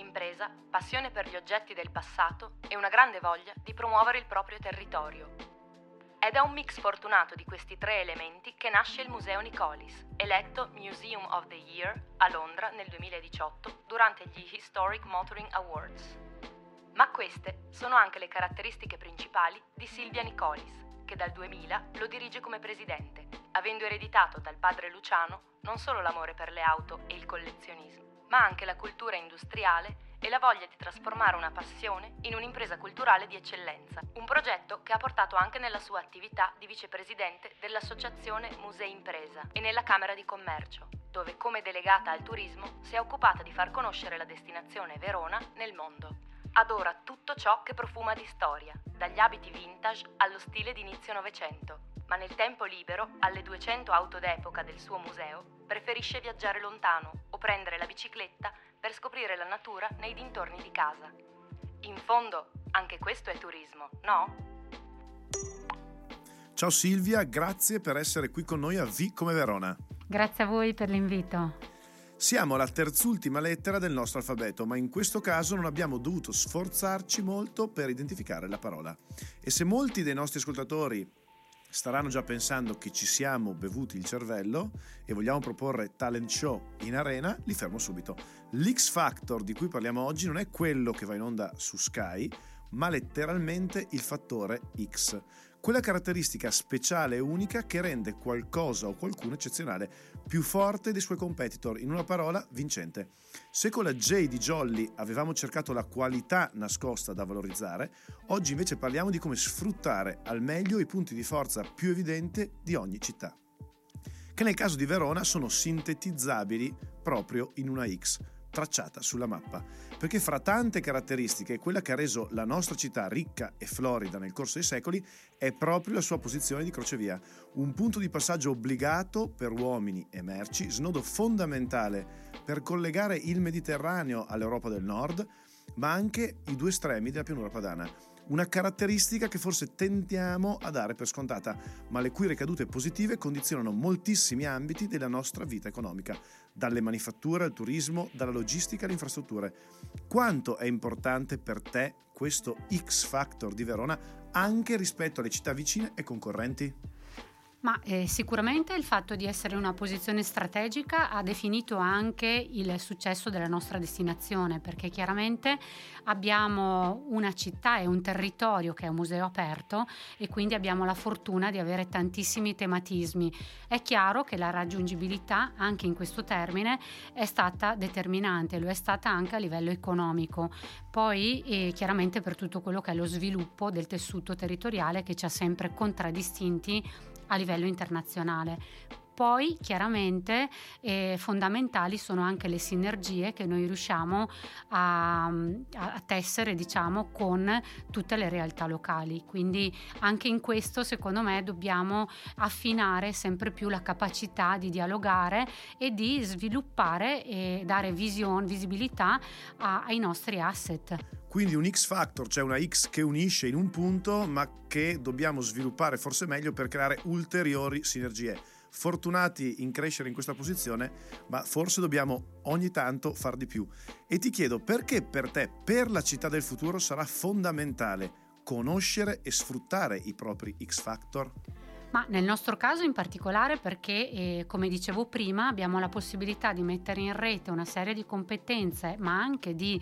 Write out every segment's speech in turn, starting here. impresa, passione per gli oggetti del passato e una grande voglia di promuovere il proprio territorio. È da un mix fortunato di questi tre elementi che nasce il Museo Nicolis, eletto Museum of the Year a Londra nel 2018 durante gli Historic Motoring Awards. Ma queste sono anche le caratteristiche principali di Silvia Nicolis, che dal 2000 lo dirige come presidente, avendo ereditato dal padre Luciano non solo l'amore per le auto e il collezionismo, ma anche la cultura industriale e la voglia di trasformare una passione in un'impresa culturale di eccellenza, un progetto che ha portato anche nella sua attività di vicepresidente dell'associazione Musei Impresa e nella Camera di Commercio, dove come delegata al turismo si è occupata di far conoscere la destinazione Verona nel mondo. Adora tutto ciò che profuma di storia, dagli abiti vintage allo stile di inizio Novecento, ma nel tempo libero, alle 200 auto d'epoca del suo museo, preferisce viaggiare lontano o prendere la bicicletta per scoprire la natura nei dintorni di casa. In fondo, anche questo è turismo, no? Ciao Silvia, grazie per essere qui con noi a V come Verona. Grazie a voi per l'invito. Siamo alla terzultima lettera del nostro alfabeto, ma in questo caso non abbiamo dovuto sforzarci molto per identificare la parola. E se molti dei nostri ascoltatori staranno già pensando che ci siamo bevuti il cervello e vogliamo proporre talent show in arena, li fermo subito. L'X Factor di cui parliamo oggi non è quello che va in onda su Sky, ma letteralmente il fattore X. Quella caratteristica speciale e unica che rende qualcosa o qualcuno eccezionale, più forte dei suoi competitor, in una parola vincente. Se con la J di Jolly avevamo cercato la qualità nascosta da valorizzare, oggi invece parliamo di come sfruttare al meglio i punti di forza più evidenti di ogni città, che nel caso di Verona sono sintetizzabili proprio in una X, tracciata sulla mappa, perché fra tante caratteristiche quella che ha reso la nostra città ricca e florida nel corso dei secoli è proprio la sua posizione di crocevia, un punto di passaggio obbligato per uomini e merci, snodo fondamentale per collegare il Mediterraneo all'Europa del Nord, ma anche i due estremi della pianura padana. Una caratteristica che forse tendiamo a dare per scontata, ma le cui ricadute positive condizionano moltissimi ambiti della nostra vita economica, dalle manifatture al turismo, dalla logistica alle infrastrutture. Quanto è importante per te questo X Factor di Verona anche rispetto alle città vicine e concorrenti? Ma sicuramente il fatto di essere in una posizione strategica ha definito anche il successo della nostra destinazione, perché chiaramente abbiamo una città e un territorio che è un museo aperto e quindi abbiamo la fortuna di avere tantissimi tematismi. È chiaro che la raggiungibilità, anche in questo termine, è stata determinante, lo è stata anche a livello economico. Poi chiaramente per tutto quello che è lo sviluppo del tessuto territoriale che ci ha sempre contraddistinti a livello internazionale. Poi chiaramente fondamentali sono anche le sinergie che noi riusciamo a tessere, diciamo, con tutte le realtà locali, quindi anche in questo secondo me dobbiamo affinare sempre più la capacità di dialogare e di sviluppare e dare visibilità ai nostri asset. Quindi un X Factor, cioè una X che unisce in un punto, ma che dobbiamo sviluppare forse meglio per creare ulteriori sinergie. Fortunati in crescere in questa posizione, ma forse dobbiamo ogni tanto far di più. E ti chiedo perché per te, per la città del futuro, sarà fondamentale conoscere e sfruttare i propri X Factor? Ma nel nostro caso in particolare perché, come dicevo prima, abbiamo la possibilità di mettere in rete una serie di competenze, ma anche di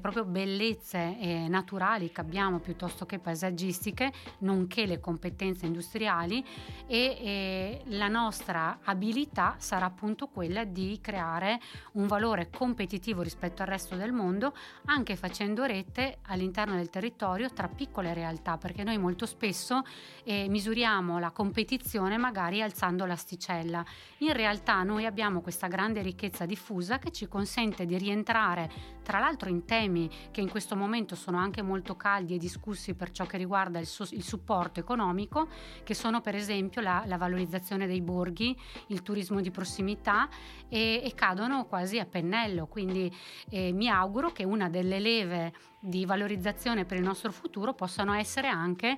proprio bellezze naturali che abbiamo piuttosto che paesaggistiche, nonché le competenze industriali e la nostra abilità sarà appunto quella di creare un valore competitivo rispetto al resto del mondo, anche facendo rete all'interno del territorio tra piccole realtà, perché noi molto spesso misuriamo la competenza competizione, magari alzando l'asticella. In realtà noi abbiamo questa grande ricchezza diffusa che ci consente di rientrare, tra l'altro, in temi che in questo momento sono anche molto caldi e discussi per ciò che riguarda il supporto economico, che sono per esempio la valorizzazione dei borghi, il turismo di prossimità, e cadono quasi a pennello. Quindi mi auguro che una delle leve di valorizzazione per il nostro futuro possano essere anche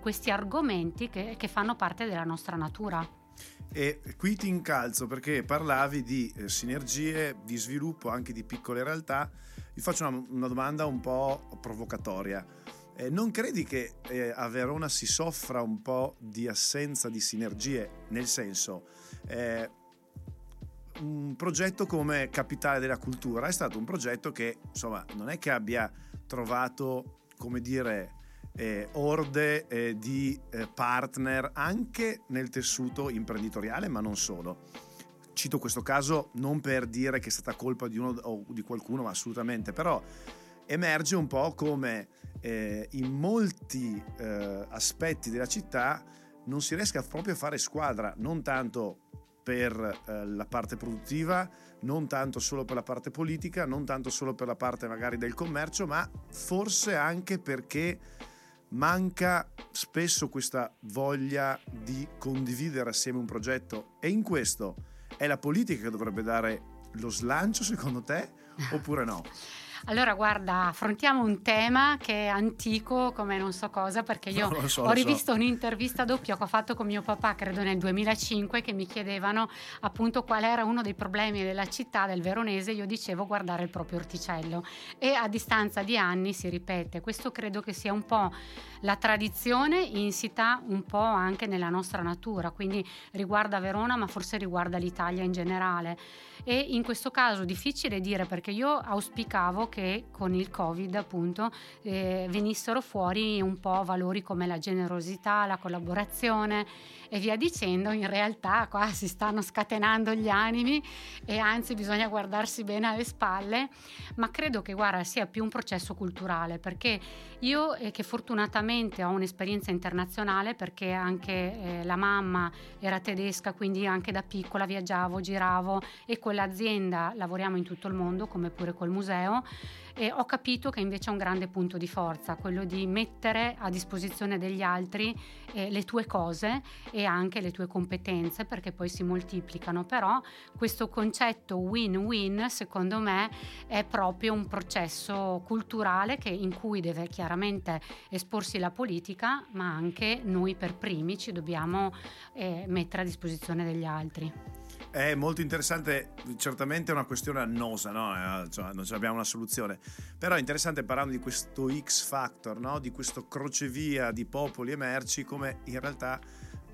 questi argomenti che fanno parte della nostra natura. E qui ti incalzo perché parlavi di sinergie, di sviluppo anche di piccole realtà. Vi faccio una domanda un po' provocatoria. Non credi che a Verona si soffra un po' di assenza di sinergie? Nel senso, un progetto come Capitale della Cultura è stato un progetto che, insomma, non è che abbia trovato, come dire, orde di partner anche nel tessuto imprenditoriale, ma non solo. Cito questo caso non per dire che è stata colpa di uno o di qualcuno, ma assolutamente, però emerge un po' come in molti aspetti della città non si riesca proprio a fare squadra, non tanto per la parte produttiva, non tanto solo per la parte politica, non tanto solo per la parte magari del commercio, ma forse anche perché manca spesso questa voglia di condividere assieme un progetto. E in questo è la politica che dovrebbe dare lo slancio, secondo te, oppure no? Allora guarda, affrontiamo un tema che è antico come non so cosa, perché io ho rivisto un'intervista doppia che ho fatto con mio papà, credo nel 2005, che mi chiedevano appunto qual era uno dei problemi della città, del veronese. Io dicevo guardare il proprio orticello, e a distanza di anni si ripete. Questo credo che sia un po' la tradizione insita un po' anche nella nostra natura, quindi riguarda Verona ma forse riguarda l'Italia in generale. E in questo caso difficile dire, perché io auspicavo che con il Covid appunto venissero fuori un po' valori come la generosità, la collaborazione e via dicendo. In realtà qua si stanno scatenando gli animi e anzi bisogna guardarsi bene alle spalle, ma credo che guarda sia più un processo culturale, perché io che fortunatamente ho un'esperienza internazionale, perché anche la mamma era tedesca, quindi anche da piccola viaggiavo, giravo, e con l'azienda lavoriamo in tutto il mondo, come pure col museo. E ho capito che invece è un grande punto di forza quello di mettere a disposizione degli altri le tue cose e anche le tue competenze, perché poi si moltiplicano. Però questo concetto win-win secondo me è proprio un processo culturale in cui deve chiaramente esporsi la politica, ma anche noi per primi ci dobbiamo mettere a disposizione degli altri. È molto interessante, certamente è una questione annosa, no? Cioè, non abbiamo una soluzione, però è interessante, parlando di questo X Factor, no? Di questo crocevia di popoli e merci, come in realtà,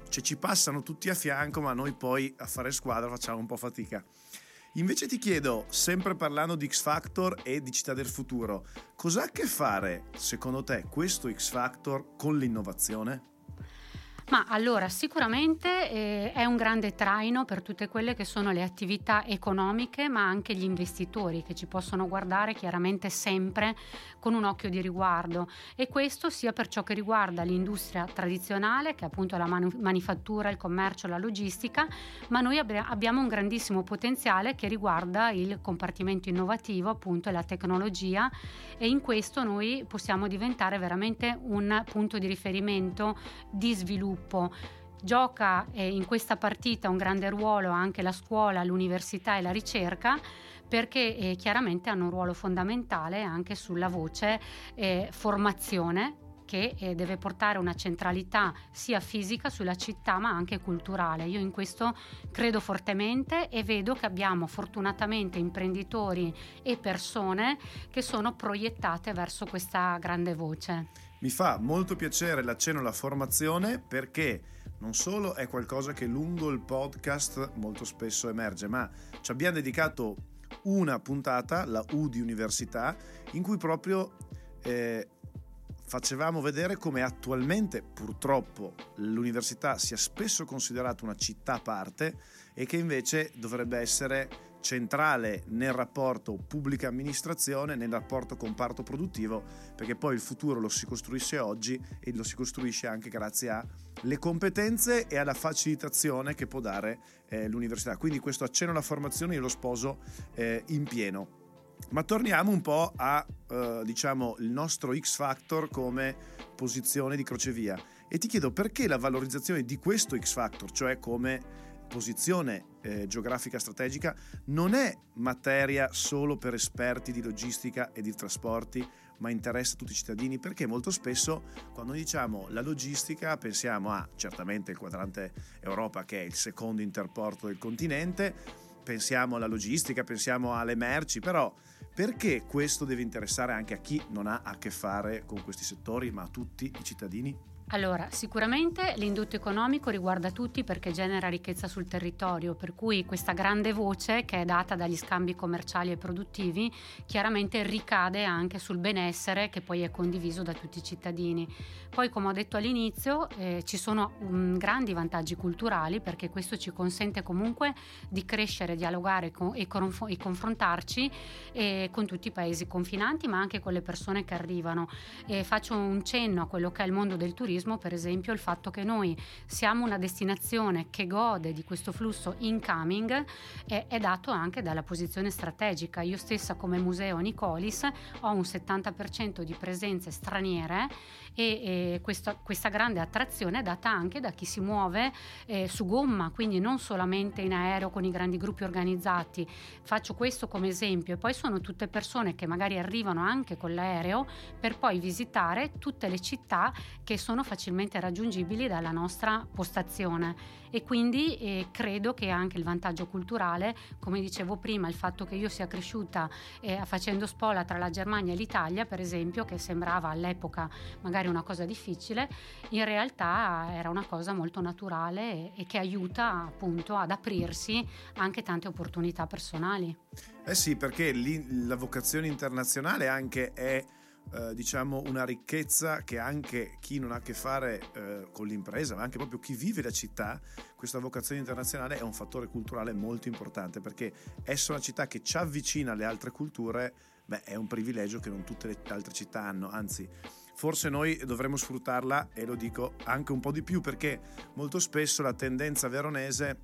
cioè, ci passano tutti a fianco, ma noi poi a fare squadra facciamo un po' fatica. Invece ti chiedo, sempre parlando di X Factor e di Città del Futuro, cosa ha a che fare secondo te questo X Factor con l'innovazione? Ma allora sicuramente è un grande traino per tutte quelle che sono le attività economiche, ma anche gli investitori che ci possono guardare chiaramente sempre con un occhio di riguardo, e questo sia per ciò che riguarda l'industria tradizionale, che è appunto la manifattura, il commercio, la logistica, ma noi abbiamo un grandissimo potenziale che riguarda il compartimento innovativo, appunto, e la tecnologia, e in questo noi possiamo diventare veramente un punto di riferimento di sviluppo. Gioca in questa partita un grande ruolo anche la scuola, l'università e la ricerca, perché chiaramente hanno un ruolo fondamentale anche sulla voce formazione, che deve portare una centralità sia fisica sulla città ma anche culturale. Io in questo credo fortemente e vedo che abbiamo fortunatamente imprenditori e persone che sono proiettate verso questa grande voce. Mi fa molto piacere l'accenno alla formazione, perché non solo è qualcosa che lungo il podcast molto spesso emerge, ma ci abbiamo dedicato una puntata, la U di Università, in cui proprio facevamo vedere come attualmente purtroppo l'università sia spesso considerata una città a parte e che invece dovrebbe essere centrale nel rapporto pubblica amministrazione, nel rapporto comparto produttivo, perché poi il futuro lo si costruisce oggi e lo si costruisce anche grazie alle competenze e alla facilitazione che può dare l'università. Quindi questo accenno alla formazione io lo sposo in pieno. Ma torniamo un po' a diciamo il nostro X Factor come posizione di crocevia, e ti chiedo perché la valorizzazione di questo X Factor, cioè come posizione geografica strategica, non è materia solo per esperti di logistica e di trasporti, ma interessa tutti i cittadini, perché molto spesso quando diciamo la logistica pensiamo a certamente il quadrante Europa, che è il secondo interporto del continente, pensiamo alla logistica, pensiamo alle merci, però perché questo deve interessare anche a chi non ha a che fare con questi settori, ma a tutti i cittadini? Allora, sicuramente l'indotto economico riguarda tutti perché genera ricchezza sul territorio, per cui questa grande voce che è data dagli scambi commerciali e produttivi chiaramente ricade anche sul benessere che poi è condiviso da tutti i cittadini. Poi, come ho detto all'inizio, ci sono grandi vantaggi culturali, perché questo ci consente comunque di crescere, dialogare e confrontarci con tutti i paesi confinanti, ma anche con le persone che arrivano. Faccio un cenno a quello che è il mondo del turismo. Per esempio, il fatto che noi siamo una destinazione che gode di questo flusso incoming è dato anche dalla posizione strategica. Io stessa come Museo Nicolis ho un 70% di presenze straniere e questa grande attrazione è data anche da chi si muove su gomma, quindi non solamente in aereo con i grandi gruppi organizzati. Faccio questo come esempio, e poi sono tutte persone che magari arrivano anche con l'aereo per poi visitare tutte le città che sono facilmente raggiungibili dalla nostra postazione, e quindi credo che anche il vantaggio culturale, come dicevo prima, il fatto che io sia cresciuta facendo spola tra la Germania e l'Italia, per esempio, che sembrava all'epoca magari una cosa difficile, in realtà era una cosa molto naturale e che aiuta appunto ad aprirsi anche tante opportunità personali. Sì, perché lì la vocazione internazionale anche è diciamo una ricchezza che anche chi non ha a che fare con l'impresa, ma anche proprio chi vive la città, questa vocazione internazionale è un fattore culturale molto importante, perché essere una città che ci avvicina alle altre culture è un privilegio che non tutte le altre città hanno, anzi forse noi dovremmo sfruttarla, e lo dico anche un po' di più, perché molto spesso la tendenza veronese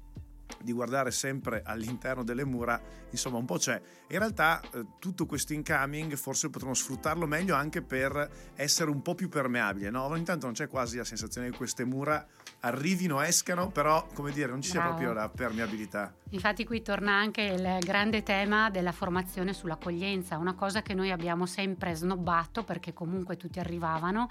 di guardare sempre all'interno delle mura, insomma, un po' c'è. In realtà tutto questo incoming forse potremmo sfruttarlo meglio anche per essere un po' più permeabile, no? Ogni tanto non c'è quasi la sensazione che queste mura arrivino, escano, però, come dire, non ci sia proprio la permeabilità. Infatti qui torna anche il grande tema della formazione sull'accoglienza, una cosa che noi abbiamo sempre snobbato perché comunque tutti arrivavano,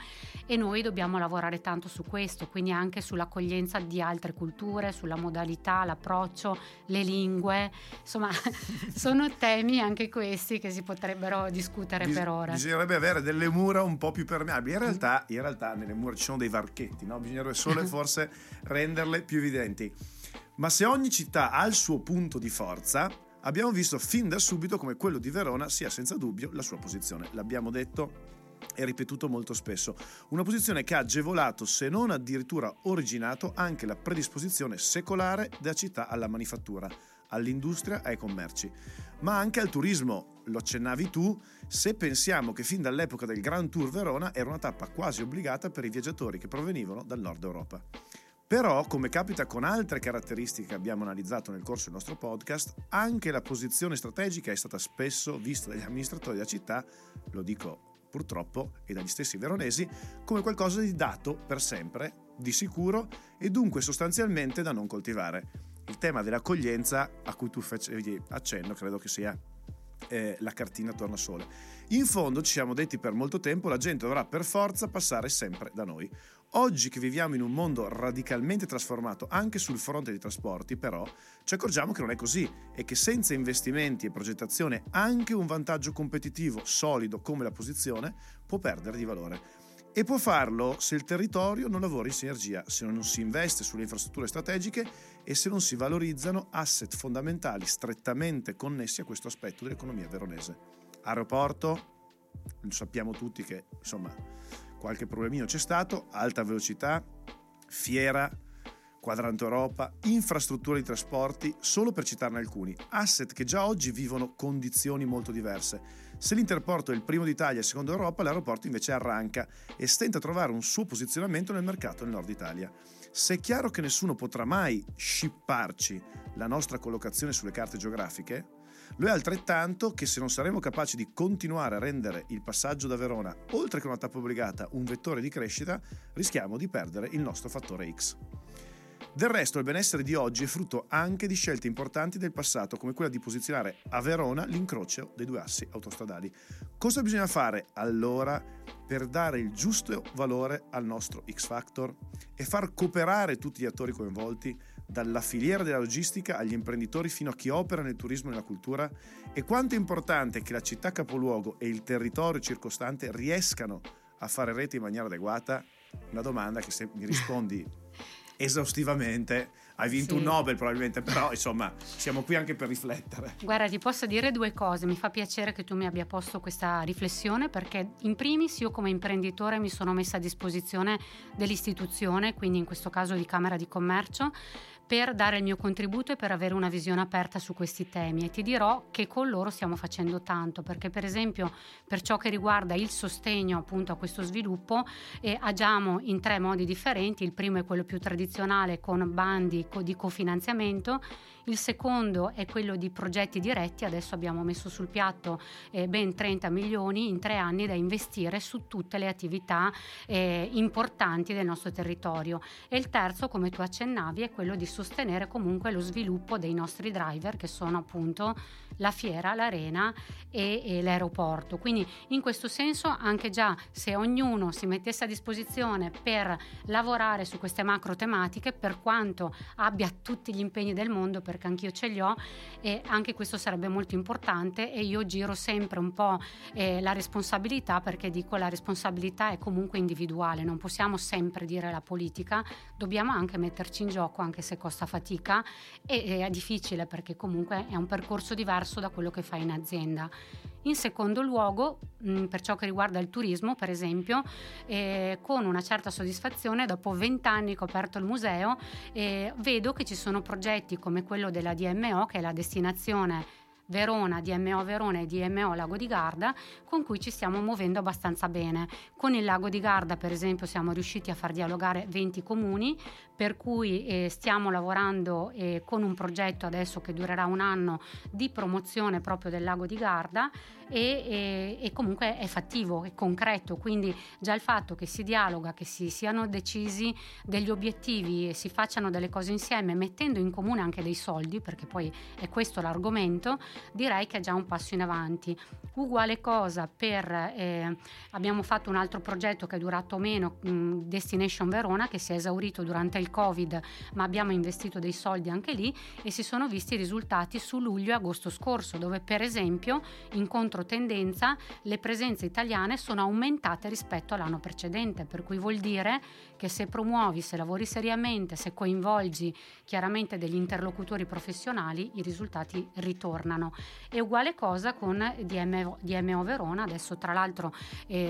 e noi dobbiamo lavorare tanto su questo, quindi anche sull'accoglienza di altre culture, sulla modalità, l'approccio, le lingue, insomma sono temi anche questi che si potrebbero discutere per ora. Bisognerebbe avere delle mura un po' più permeabili, in realtà nelle mura ci sono dei varchetti, no? Bisognerebbe solo forse renderle più evidenti. Ma se ogni città ha il suo punto di forza, abbiamo visto fin da subito come quello di Verona sia senza dubbio la sua posizione. L'abbiamo detto e ripetuto molto spesso, una posizione che ha agevolato, se non addirittura originato, anche la predisposizione secolare della città alla manifattura, all'industria, ai commerci, ma anche al turismo. Lo accennavi tu, se pensiamo che fin dall'epoca del Grand Tour Verona era una tappa quasi obbligata per i viaggiatori che provenivano dal nord Europa. Però, come capita con altre caratteristiche che abbiamo analizzato nel corso del nostro podcast, anche la posizione strategica è stata spesso vista dagli amministratori della città, lo dico purtroppo, e dagli stessi veronesi, come qualcosa di dato per sempre, di sicuro, e dunque sostanzialmente da non coltivare. Il tema dell'accoglienza a cui tu facevi accenno credo che sia la cartina tornasole. In fondo ci siamo detti per molto tempo: la gente dovrà per forza passare sempre da noi. Oggi che viviamo in un mondo radicalmente trasformato anche sul fronte dei trasporti, però ci accorgiamo che non è così, e che senza investimenti e progettazione anche un vantaggio competitivo solido come la posizione può perdere di valore. E può farlo se il territorio non lavora in sinergia, se non si investe sulle infrastrutture strategiche e se non si valorizzano asset fondamentali strettamente connessi a questo aspetto dell'economia veronese. Aeroporto, lo sappiamo tutti che insomma qualche problemino c'è stato, alta velocità, fiera, Quadrante Europa, infrastrutture di trasporti, solo per citarne alcuni, asset che già oggi vivono condizioni molto diverse. Se l'Interporto è il primo d'Italia e il secondo d'Europa, l'aeroporto invece arranca e stenta a trovare un suo posizionamento nel mercato del nord Italia. Se è chiaro che nessuno potrà mai shipparci la nostra collocazione sulle carte geografiche, lo è altrettanto che se non saremo capaci di continuare a rendere il passaggio da Verona, oltre che una tappa obbligata, un vettore di crescita, rischiamo di perdere il nostro fattore X. Del resto, il benessere di oggi è frutto anche di scelte importanti del passato, come quella di posizionare a Verona l'incrocio dei due assi autostradali. Cosa bisogna fare allora per dare il giusto valore al nostro X-Factor e far cooperare tutti gli attori coinvolti, dalla filiera della logistica agli imprenditori fino a chi opera nel turismo e nella cultura? E quanto è importante che la città capoluogo e il territorio circostante riescano a fare rete in maniera adeguata? Una domanda che, se mi rispondi esaustivamente, hai vinto un Nobel probabilmente, però insomma siamo qui anche per riflettere. Guarda, ti posso dire due cose. Mi fa piacere che tu mi abbia posto questa riflessione, perché in primis io come imprenditore mi sono messa a disposizione dell'istituzione, quindi in questo caso di Camera di Commercio, per dare il mio contributo e per avere una visione aperta su questi temi, e ti dirò che con loro stiamo facendo tanto, perché per esempio per ciò che riguarda il sostegno appunto a questo sviluppo agiamo in tre modi differenti. Il primo è quello più tradizionale con bandi di cofinanziamento, il secondo è quello di progetti diretti. Adesso abbiamo messo sul piatto ben 30 milioni in 3 anni da investire su tutte le attività importanti del nostro territorio, e il terzo, come tu accennavi, è quello di sostenere comunque lo sviluppo dei nostri driver, che sono appunto la fiera, l'arena e l'aeroporto. Quindi in questo senso, anche già se ognuno si mettesse a disposizione per lavorare su queste macro tematiche, per quanto abbia tutti gli impegni del mondo, perché anch'io ce li ho, e anche questo sarebbe molto importante. E io giro sempre un po' la responsabilità, perché dico la responsabilità è comunque individuale, non possiamo sempre dire la politica, dobbiamo anche metterci in gioco, anche se costa fatica e è difficile, perché comunque è un percorso diverso da quello che fai in azienda. In secondo luogo, per ciò che riguarda il turismo, per esempio, con una certa soddisfazione, dopo 20 anni che ho aperto il museo, vedo che ci sono progetti come quello della DMO, che è la destinazione Verona, DMO Verona e DMO Lago di Garda, con cui ci stiamo muovendo abbastanza bene. Con il Lago di Garda, per esempio, siamo riusciti a far dialogare 20 comuni, per cui stiamo lavorando con un progetto adesso che durerà 1 anno di promozione proprio del Lago di Garda, e comunque è fattivo, è concreto. Quindi già il fatto che si dialoga, che si siano decisi degli obiettivi e si facciano delle cose insieme, mettendo in comune anche dei soldi, perché poi è questo l'argomento, direi che è già un passo in avanti. Uguale cosa per abbiamo fatto un altro progetto che è durato meno, Destination Verona, che si è esaurito durante il Covid, ma abbiamo investito dei soldi anche lì e si sono visti i risultati su luglio e agosto scorso, dove per esempio in controtendenza le presenze italiane sono aumentate rispetto all'anno precedente, per cui vuol dire che se promuovi, se lavori seriamente, se coinvolgi chiaramente degli interlocutori professionali, i risultati ritornano. E uguale cosa con DMO Verona. Adesso tra l'altro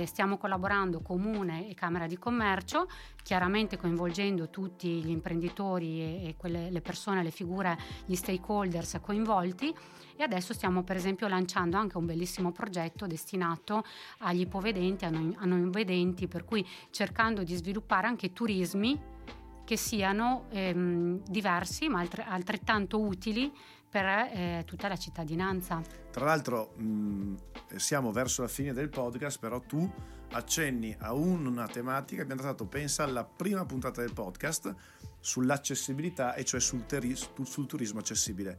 stiamo collaborando Comune e Camera di Commercio, chiaramente coinvolgendo tutti gli imprenditori e quelle, le persone, le figure, gli stakeholders coinvolti, e adesso stiamo per esempio lanciando anche un bellissimo progetto destinato agli ipovedenti, a non vedenti, per cui cercando di sviluppare anche turismi che siano diversi ma altrettanto utili per tutta la cittadinanza. Tra l'altro siamo verso la fine del podcast, però tu accenni a una tematica che abbiamo trattato, pensa, alla prima puntata del podcast, sull'accessibilità, e cioè sul turismo accessibile,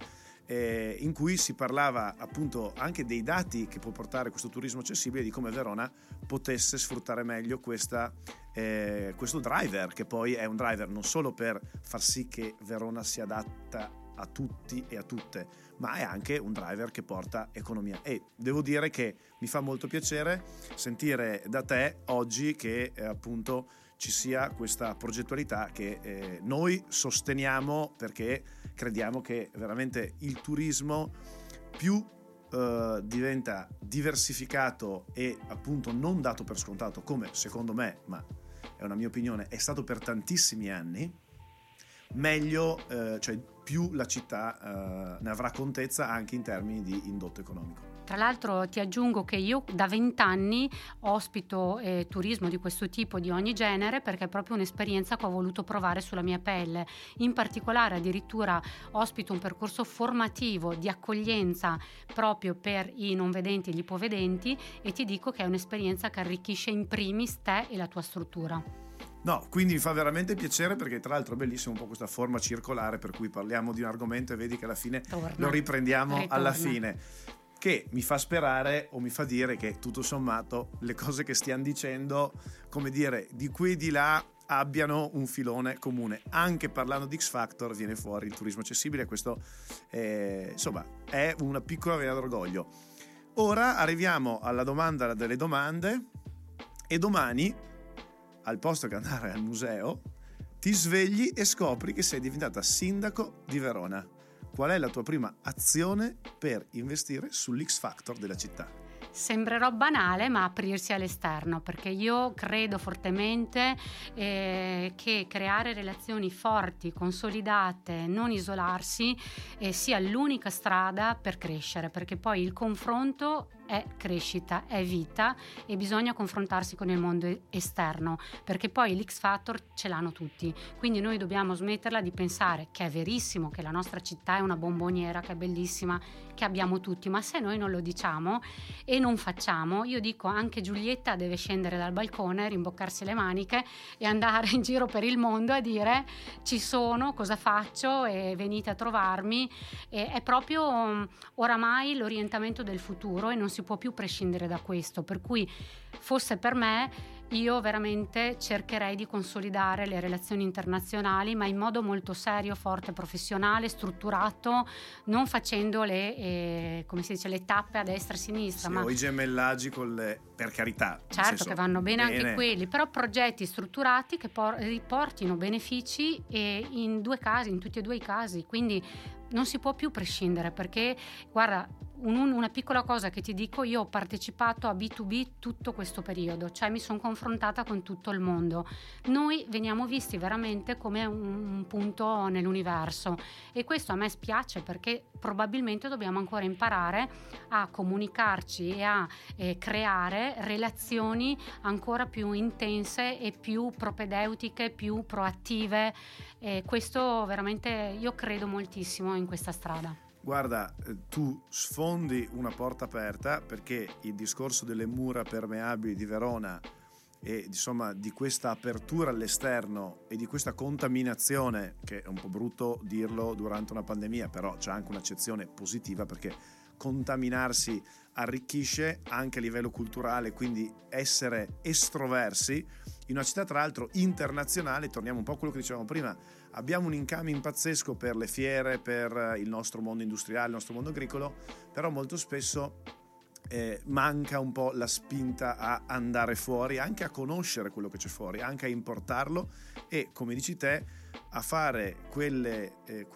in cui si parlava appunto anche dei dati che può portare questo turismo accessibile, di come Verona potesse sfruttare meglio questo driver, che poi è un driver non solo per far sì che Verona si adatta a tutti e a tutte, ma è anche un driver che porta economia. E devo dire che mi fa molto piacere sentire da te oggi che appunto ci sia questa progettualità che noi sosteniamo, perché crediamo che veramente il turismo più diventa diversificato e appunto non dato per scontato, come secondo me, ma è una mia opinione, è stato per tantissimi anni, meglio, cioè più la città ne avrà contezza anche in termini di indotto economico. Tra l'altro ti aggiungo che io da 20 anni ospito turismo di questo tipo, di ogni genere, perché è proprio un'esperienza che ho voluto provare sulla mia pelle. In particolare addirittura ospito un percorso formativo di accoglienza proprio per i non vedenti e gli ipovedenti, e ti dico che è un'esperienza che arricchisce in primis te e la tua struttura. No, quindi mi fa veramente piacere, perché tra l'altro è bellissimo un po' questa forma circolare per cui parliamo di un argomento e vedi che alla fine lo riprendiamo alla fine, che mi fa sperare o mi fa dire che tutto sommato le cose che stiamo dicendo, come dire, di qui e di là abbiano un filone comune. Anche parlando di X Factor viene fuori il turismo accessibile, questo insomma è una piccola vena d'orgoglio. Ora arriviamo alla domanda delle domande, e domani, al posto che andare al museo, ti svegli e scopri che sei diventata sindaco di Verona. Qual è la tua prima azione per investire sull'X Factor della città? Sembrerò banale, ma aprirsi all'esterno, perché io credo fortemente che creare relazioni forti, consolidate, non isolarsi sia l'unica strada per crescere, perché poi il confronto è crescita, è vita, e bisogna confrontarsi con il mondo esterno, perché poi l'X Factor ce l'hanno tutti. Quindi noi dobbiamo smetterla di pensare, che è verissimo che la nostra città è una bomboniera, che è bellissima, che abbiamo tutti, ma se noi non lo diciamo e non facciamo, io dico anche Giulietta deve scendere dal balcone, rimboccarsi le maniche e andare in giro per il mondo a dire ci sono, cosa faccio, e venite a trovarmi. E è proprio oramai l'orientamento del futuro, e non si può più prescindere da questo, per cui fosse per me io veramente cercherei di consolidare le relazioni internazionali, ma in modo molto serio, forte, professionale, strutturato, non facendo le come si dice, le tappe a destra e a sinistra, sì, ma o i gemellaggi con le, per carità, certo, senso, che vanno bene anche quelli, però progetti strutturati che riportino benefici, e in due casi, in tutti e due i casi. Quindi non si può più prescindere, perché guarda, una piccola cosa che ti dico, io ho partecipato a B2B tutto questo periodo, cioè mi sono confrontata con tutto il mondo. Noi veniamo visti veramente come un punto nell'universo, e questo a me spiace, perché probabilmente dobbiamo ancora imparare a comunicarci e a creare relazioni ancora più intense e più propedeutiche, più proattive. Questo veramente io credo moltissimo in questa strada. Guarda, tu sfondi una porta aperta, perché il discorso delle mura permeabili di Verona e insomma di questa apertura all'esterno e di questa contaminazione, che è un po' brutto dirlo durante una pandemia, però c'è anche un'accezione positiva, perché contaminarsi arricchisce anche a livello culturale, quindi essere estroversi in una città tra l'altro internazionale. Torniamo un po' a quello che dicevamo prima, abbiamo un incoming pazzesco per le fiere, per il nostro mondo industriale, il nostro mondo agricolo, però molto spesso manca un po' la spinta a andare fuori, anche a conoscere quello che c'è fuori, anche a importarlo, e come dici te a fare quei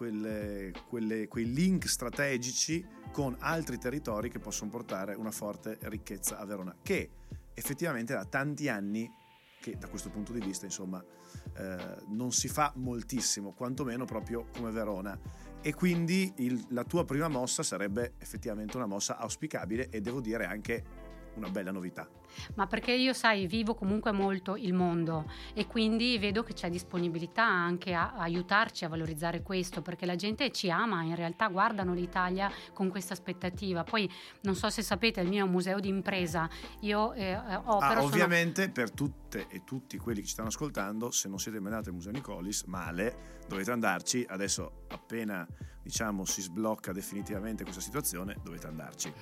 link strategici con altri territori che possono portare una forte ricchezza a Verona, che effettivamente da tanti anni che da questo punto di vista insomma non si fa moltissimo, quantomeno proprio come Verona. E quindi la tua prima mossa sarebbe effettivamente una mossa auspicabile, e devo dire anche una bella novità. Ma perché io, sai, vivo comunque molto il mondo, e quindi vedo che c'è disponibilità anche a aiutarci a valorizzare questo, perché la gente ci ama, in realtà guardano l'Italia con questa aspettativa. Poi non so se sapete, il mio è un museo di impresa, io però ovviamente per tutte e tutti quelli che ci stanno ascoltando, se non siete mai andati al Museo Nicolis, male, dovete andarci adesso, appena diciamo si sblocca definitivamente questa situazione dovete andarci,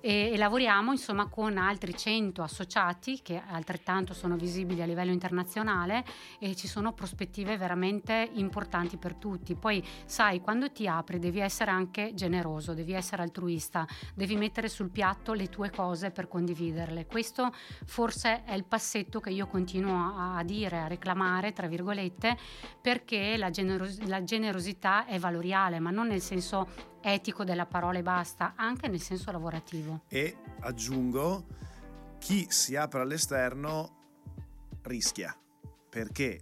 e lavoriamo insomma con altri 100 associati che altrettanto sono visibili a livello internazionale, e ci sono prospettive veramente importanti per tutti. Poi sai, quando ti apri devi essere anche generoso, devi essere altruista, devi mettere sul piatto le tue cose per condividerle. Questo forse è il passetto che io continuo a dire, a reclamare tra virgolette, perché la generosità è valoriale, ma non nel senso etico della parola e basta, anche nel senso lavorativo. E aggiungo, chi si apre all'esterno rischia, perché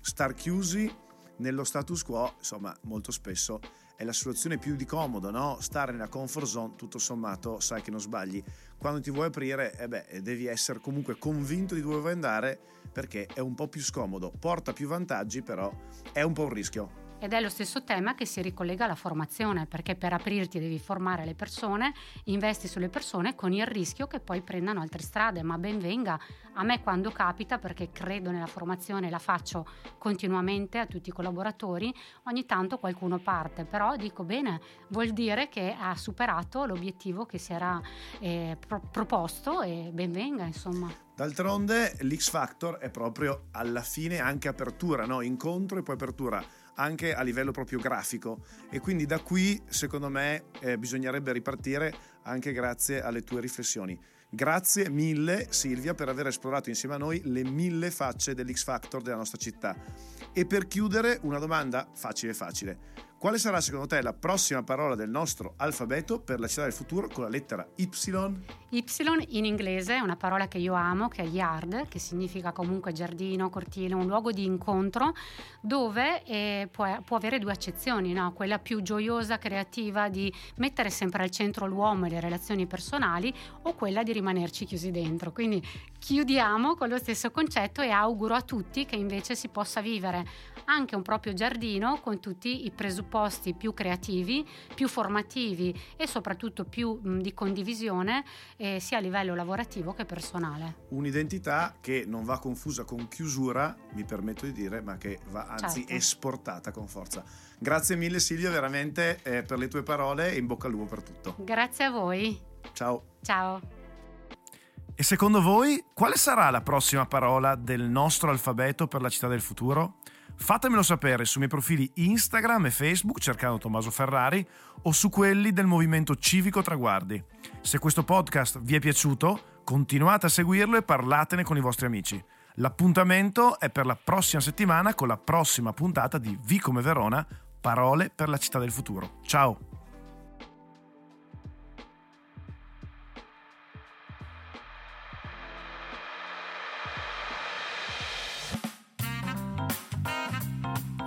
star chiusi nello status quo, insomma, molto spesso è la soluzione più di comodo, no? Stare nella comfort zone, tutto sommato sai che non sbagli. Quando ti vuoi aprire, devi essere comunque convinto di dove vuoi andare, perché è un po' più scomodo, porta più vantaggi, però è un po' un rischio. Ed è lo stesso tema che si ricollega alla formazione, perché per aprirti devi formare le persone, investi sulle persone con il rischio che poi prendano altre strade, ma ben venga. A me quando capita, perché credo nella formazione, la faccio continuamente a tutti i collaboratori, ogni tanto qualcuno parte, però dico bene, vuol dire che ha superato l'obiettivo che si era proposto e ben venga, insomma. D'altronde l'X Factor è proprio alla fine anche apertura, no? Incontro e poi apertura, anche a livello proprio grafico, e quindi da qui secondo me bisognerebbe ripartire, anche grazie alle tue riflessioni. Grazie mille Silvia per aver esplorato insieme a noi le 1000 facce dell'X Factor della nostra città. E per chiudere una domanda facile, quale sarà secondo te la prossima parola del nostro alfabeto per la città del futuro con la lettera Y? Y in inglese è una parola che io amo, che è yard, che significa comunque giardino, cortile, un luogo di incontro dove può avere due accezioni, no? Quella più gioiosa, creativa, di mettere sempre al centro l'uomo e le relazioni personali, o quella di rimanerci chiusi dentro. Quindi chiudiamo con lo stesso concetto e auguro a tutti che invece si possa vivere anche un proprio giardino con tutti i presupposti più creativi, più formativi e soprattutto più di condivisione, sia a livello lavorativo che personale. Un'identità che non va confusa con chiusura, mi permetto di dire, ma che va anzi, certo, esportata con forza. Grazie mille Silvia, veramente, per le tue parole, e in bocca al lupo per tutto. Grazie a voi. Ciao. E secondo voi, quale sarà la prossima parola del nostro alfabeto per la città del futuro? Fatemelo sapere sui miei profili Instagram e Facebook cercando Tommaso Ferrari, o su quelli del Movimento Civico Traguardi. Se questo podcast vi è piaciuto, continuate a seguirlo e parlatene con i vostri amici. L'appuntamento è per la prossima settimana con la prossima puntata di V come Verona, parole per la città del futuro. Ciao!